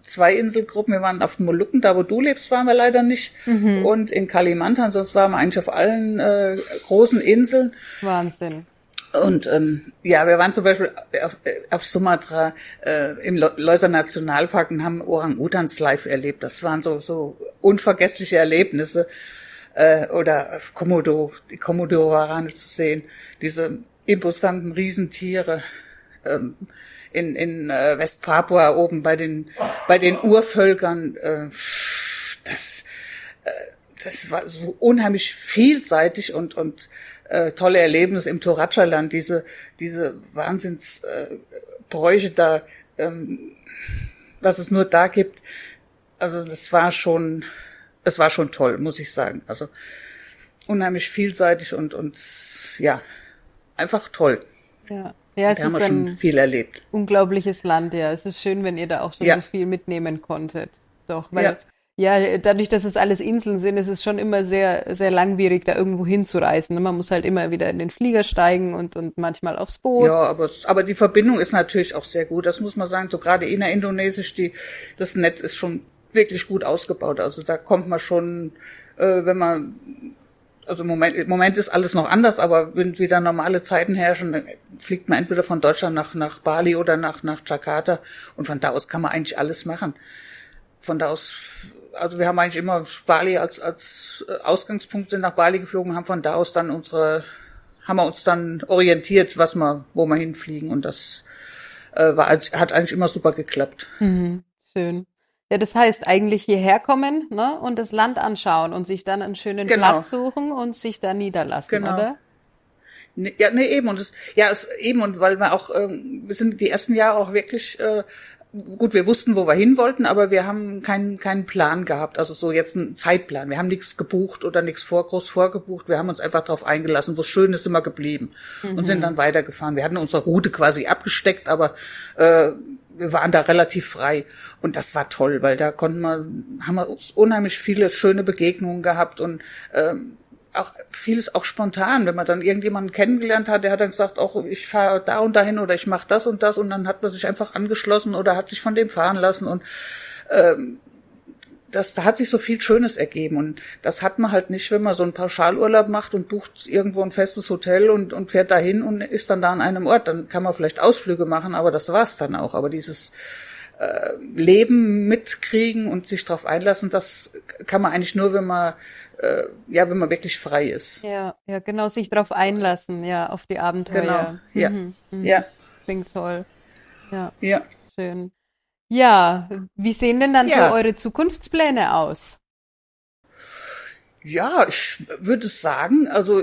2 Inselgruppen, wir waren auf den Molukken, da wo du lebst, waren wir leider nicht. Und in Kalimantan, sonst waren wir eigentlich auf allen großen Inseln. Wahnsinn. Und wir waren zum Beispiel auf Sumatra im Leuser Nationalpark und haben Orang-Utans live erlebt. Das waren so unvergessliche Erlebnisse. Oder auf Komodo, die Komodo-Warane zu sehen, diese imposanten Riesentiere in Westpapua oben bei den Urvölkern. Das war so unheimlich vielseitig und tolle Erlebnisse im Toraja-Land, diese Wahnsinnsbräuche da, was es nur da gibt. Also es war schon toll, muss ich sagen. Also unheimlich vielseitig und ja, einfach toll. Ja, es da haben wir schon viel erlebt. Unglaubliches Land, ja. Es ist schön, wenn ihr da auch schon so viel mitnehmen konntet. Doch, weil dadurch, dass es alles Inseln sind, ist es schon immer sehr, sehr langwierig, da irgendwo hinzureisen. Man muss halt immer wieder in den Flieger steigen und manchmal aufs Boot. Ja, aber die Verbindung ist natürlich auch sehr gut. Das muss man sagen. So gerade innerindonesische, das Netz ist schon wirklich gut ausgebaut. Also da kommt man schon, im Moment ist alles noch anders, aber wenn wieder normale Zeiten herrschen, dann fliegt man entweder von Deutschland nach Bali oder nach Jakarta und von da aus kann man eigentlich alles machen. Von da aus, also wir haben eigentlich immer Bali als Ausgangspunkt, sind nach Bali geflogen, haben von da aus dann haben wir uns dann orientiert, wo wir hinfliegen und das hat eigentlich immer super geklappt. Schön. Ja, das heißt eigentlich hierher kommen, ne, und das Land anschauen und sich dann einen schönen Platz suchen und sich da niederlassen, oder? Eben. Und weil wir auch, wir sind die ersten Jahre auch wirklich, gut, wir wussten, wo wir hin wollten, aber wir haben keinen Plan gehabt, also so jetzt einen Zeitplan. Wir haben nichts gebucht oder nichts groß vorgebucht, wir haben uns einfach drauf eingelassen, wo es schön ist, sind wir geblieben und sind dann weitergefahren. Wir hatten unsere Route quasi abgesteckt, aber wir waren da relativ frei und das war toll, weil da haben wir unheimlich viele schöne Begegnungen gehabt und auch vieles auch spontan, wenn man dann irgendjemanden kennengelernt hat, der hat dann gesagt, ich fahre da und dahin oder ich mache das und das und dann hat man sich einfach angeschlossen oder hat sich von dem fahren lassen und da hat sich so viel Schönes ergeben und das hat man halt nicht, wenn man so einen Pauschalurlaub macht und bucht irgendwo ein festes Hotel und fährt dahin und ist dann da an einem Ort. Dann kann man vielleicht Ausflüge machen, aber das war's dann auch. Aber dieses Leben mitkriegen und sich drauf einlassen, das kann man eigentlich nur, wenn man wirklich frei ist. Ja, genau, sich drauf einlassen, ja, auf die Abenteuer. Genau, ja. Klingt toll. Ja, schön. Ja, wie sehen denn dann so eure Zukunftspläne aus? Ja, ich würde sagen, also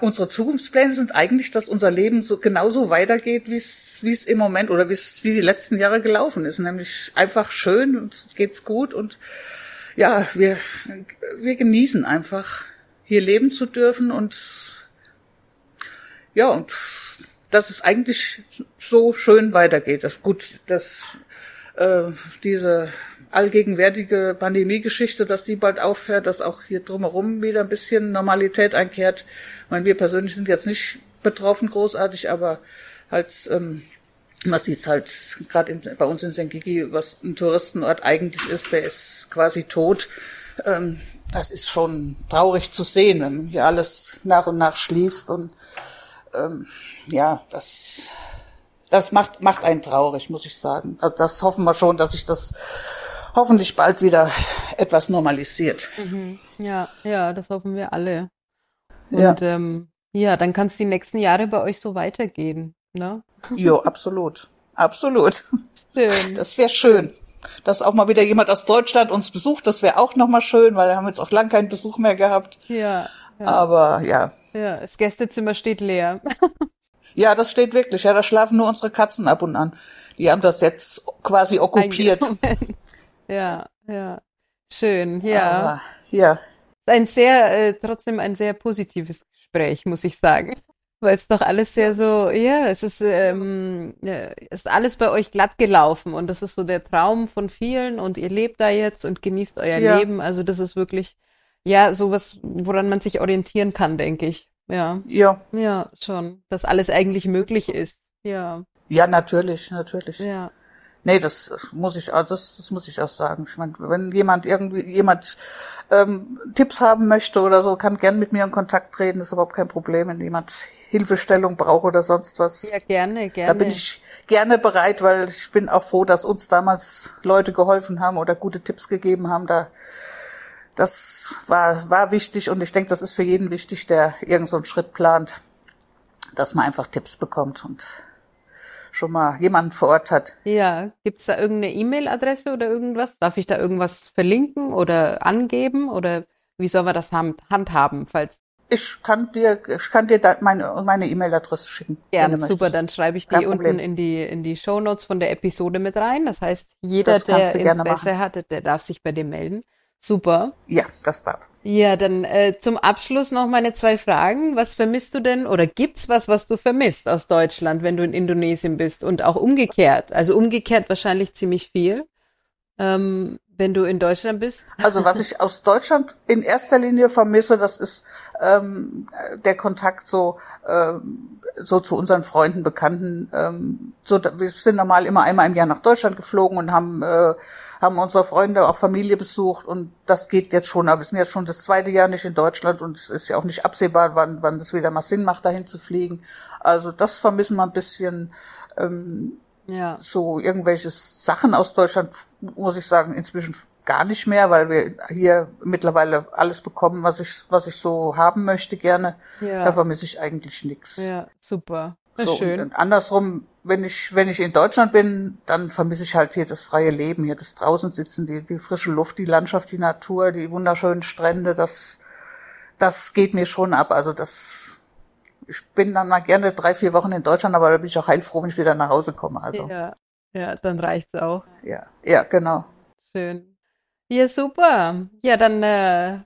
unsere Zukunftspläne sind eigentlich, dass unser Leben so genauso weitergeht, wie es im Moment oder wie die letzten Jahre gelaufen ist. Nämlich einfach schön, uns geht's gut und ja, wir genießen einfach, hier leben zu dürfen und ja, und dass es eigentlich so schön weitergeht. Diese allgegenwärtige Pandemie-Geschichte, dass die bald aufhört, dass auch hier drumherum wieder ein bisschen Normalität einkehrt. Ich meine, wir persönlich sind jetzt nicht betroffen großartig, aber halt, man sieht's halt gerade bei uns in Senggigi, was ein Touristenort eigentlich ist, der ist quasi tot. Das ist schon traurig zu sehen, wenn man hier alles nach und nach schließt und das macht einen traurig, muss ich sagen. Also das hoffen wir schon, dass sich das hoffentlich bald wieder etwas normalisiert. Mhm. Ja, das hoffen wir alle. Und dann kann es die nächsten Jahre bei euch so weitergehen, ne? Jo, absolut. Absolut. Schön. Das wäre schön. Dass auch mal wieder jemand aus Deutschland uns besucht, das wäre auch nochmal schön, weil wir haben jetzt auch lang keinen Besuch mehr gehabt. Ja. Aber ja. Ja, das Gästezimmer steht leer. Ja, das steht wirklich. Ja, da schlafen nur unsere Katzen ab und an. Die haben das jetzt quasi okkupiert. Ja. Schön, ja. Aber, ja. Trotzdem ein sehr positives Gespräch, muss ich sagen. Weil es doch alles sehr so, ist alles bei euch glatt gelaufen und das ist so der Traum von vielen und ihr lebt da jetzt und genießt euer Leben. Also das ist wirklich, sowas, woran man sich orientieren kann, denke ich. Ja. Ja, schon. Dass alles eigentlich möglich ist. Ja. Ja, natürlich. Ja. Nee, das muss ich auch sagen. Ich meine, wenn jemand Tipps haben möchte oder so, kann gern mit mir in Kontakt treten, ist überhaupt kein Problem, wenn jemand Hilfestellung braucht oder sonst was. Ja, gerne. Da bin ich gerne bereit, weil ich bin auch froh, dass uns damals Leute geholfen haben oder gute Tipps gegeben haben, Das war wichtig und ich denke, das ist für jeden wichtig, der irgend so einen Schritt plant, dass man einfach Tipps bekommt und schon mal jemanden vor Ort hat. Ja, gibt's da irgendeine E-Mail-Adresse oder irgendwas? Darf ich da irgendwas verlinken oder angeben oder wie soll man das handhaben, falls? Ich kann dir da meine E-Mail-Adresse schicken. Ja, super, dann schreibe ich die unten in die Shownotes von der Episode mit rein. Das heißt, jeder, der Interesse hatte, der darf sich bei dir melden. Super. Ja, das darf. Ja, dann zum Abschluss noch meine 2 Fragen. Was vermisst du denn oder gibt's was du vermisst aus Deutschland, wenn du in Indonesien bist und auch umgekehrt? Also umgekehrt wahrscheinlich ziemlich viel, wenn du in Deutschland bist. Also was ich aus Deutschland in erster Linie vermisse, das ist der Kontakt so zu unseren Freunden, Bekannten. Wir sind normal immer einmal im Jahr nach Deutschland geflogen und haben unsere Freunde, auch Familie besucht und das geht jetzt schon. Aber wir sind jetzt schon das 2. Jahr nicht in Deutschland und es ist ja auch nicht absehbar, wann es wieder mal Sinn macht, dahin zu fliegen. Also das vermissen wir ein bisschen. So irgendwelche Sachen aus Deutschland, muss ich sagen, inzwischen gar nicht mehr, weil wir hier mittlerweile alles bekommen, was ich so haben möchte gerne. Ja. Da vermisse ich eigentlich nichts. Ja, super. So, schön. Und andersrum, wenn ich in Deutschland bin, dann vermisse ich halt hier das freie Leben, hier das Draußensitzen, die frische Luft, die Landschaft, die Natur, die wunderschönen Strände, das geht mir schon ab. Also ich bin dann mal gerne 3-4 Wochen in Deutschland, aber da bin ich auch heilfroh, wenn ich wieder nach Hause komme. Also. Ja, dann reicht's auch. Ja, genau. Schön. Ja, super. Ja, dann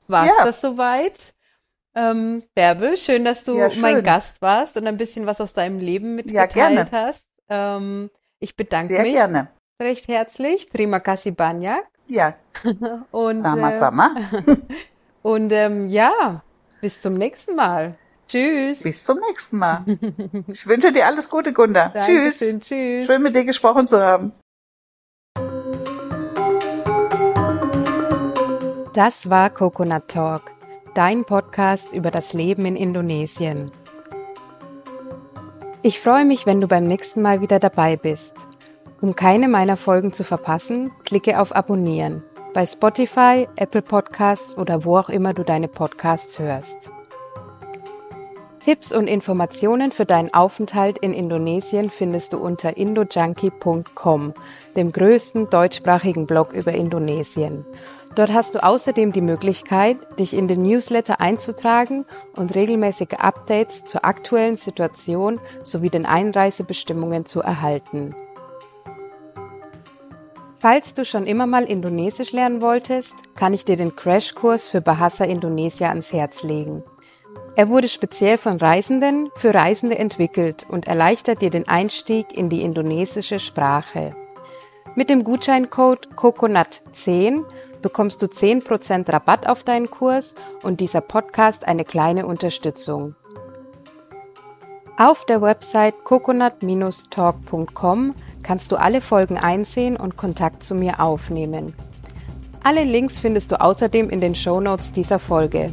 war's das soweit. Bärbel, schön, dass du mein Gast warst und ein bisschen was aus deinem Leben mitgeteilt hast. Ich bedanke mich recht herzlich. Terima kasih banyak. Ja. Und, sama. Und bis zum nächsten Mal. Tschüss. Bis zum nächsten Mal. Ich wünsche dir alles Gute, Gunda. Dankeschön, tschüss. Schön, mit dir gesprochen zu haben. Das war Coconut Talk, dein Podcast über das Leben in Indonesien. Ich freue mich, wenn du beim nächsten Mal wieder dabei bist. Um keine meiner Folgen zu verpassen, klicke auf Abonnieren bei Spotify, Apple Podcasts oder wo auch immer du deine Podcasts hörst. Tipps und Informationen für deinen Aufenthalt in Indonesien findest du unter indojunkie.com, dem größten deutschsprachigen Blog über Indonesien. Dort hast du außerdem die Möglichkeit, dich in den Newsletter einzutragen und regelmäßige Updates zur aktuellen Situation sowie den Einreisebestimmungen zu erhalten. Falls du schon immer mal Indonesisch lernen wolltest, kann ich dir den Crashkurs für Bahasa Indonesia ans Herz legen. Er wurde speziell von Reisenden für Reisende entwickelt und erleichtert dir den Einstieg in die indonesische Sprache. Mit dem Gutscheincode COCONUT10 bekommst du 10% Rabatt auf deinen Kurs und dieser Podcast eine kleine Unterstützung. Auf der Website coconut-talk.com kannst du alle Folgen einsehen und Kontakt zu mir aufnehmen. Alle Links findest du außerdem in den Shownotes dieser Folge.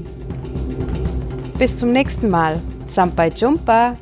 Bis zum nächsten Mal. Sampai Jumpa!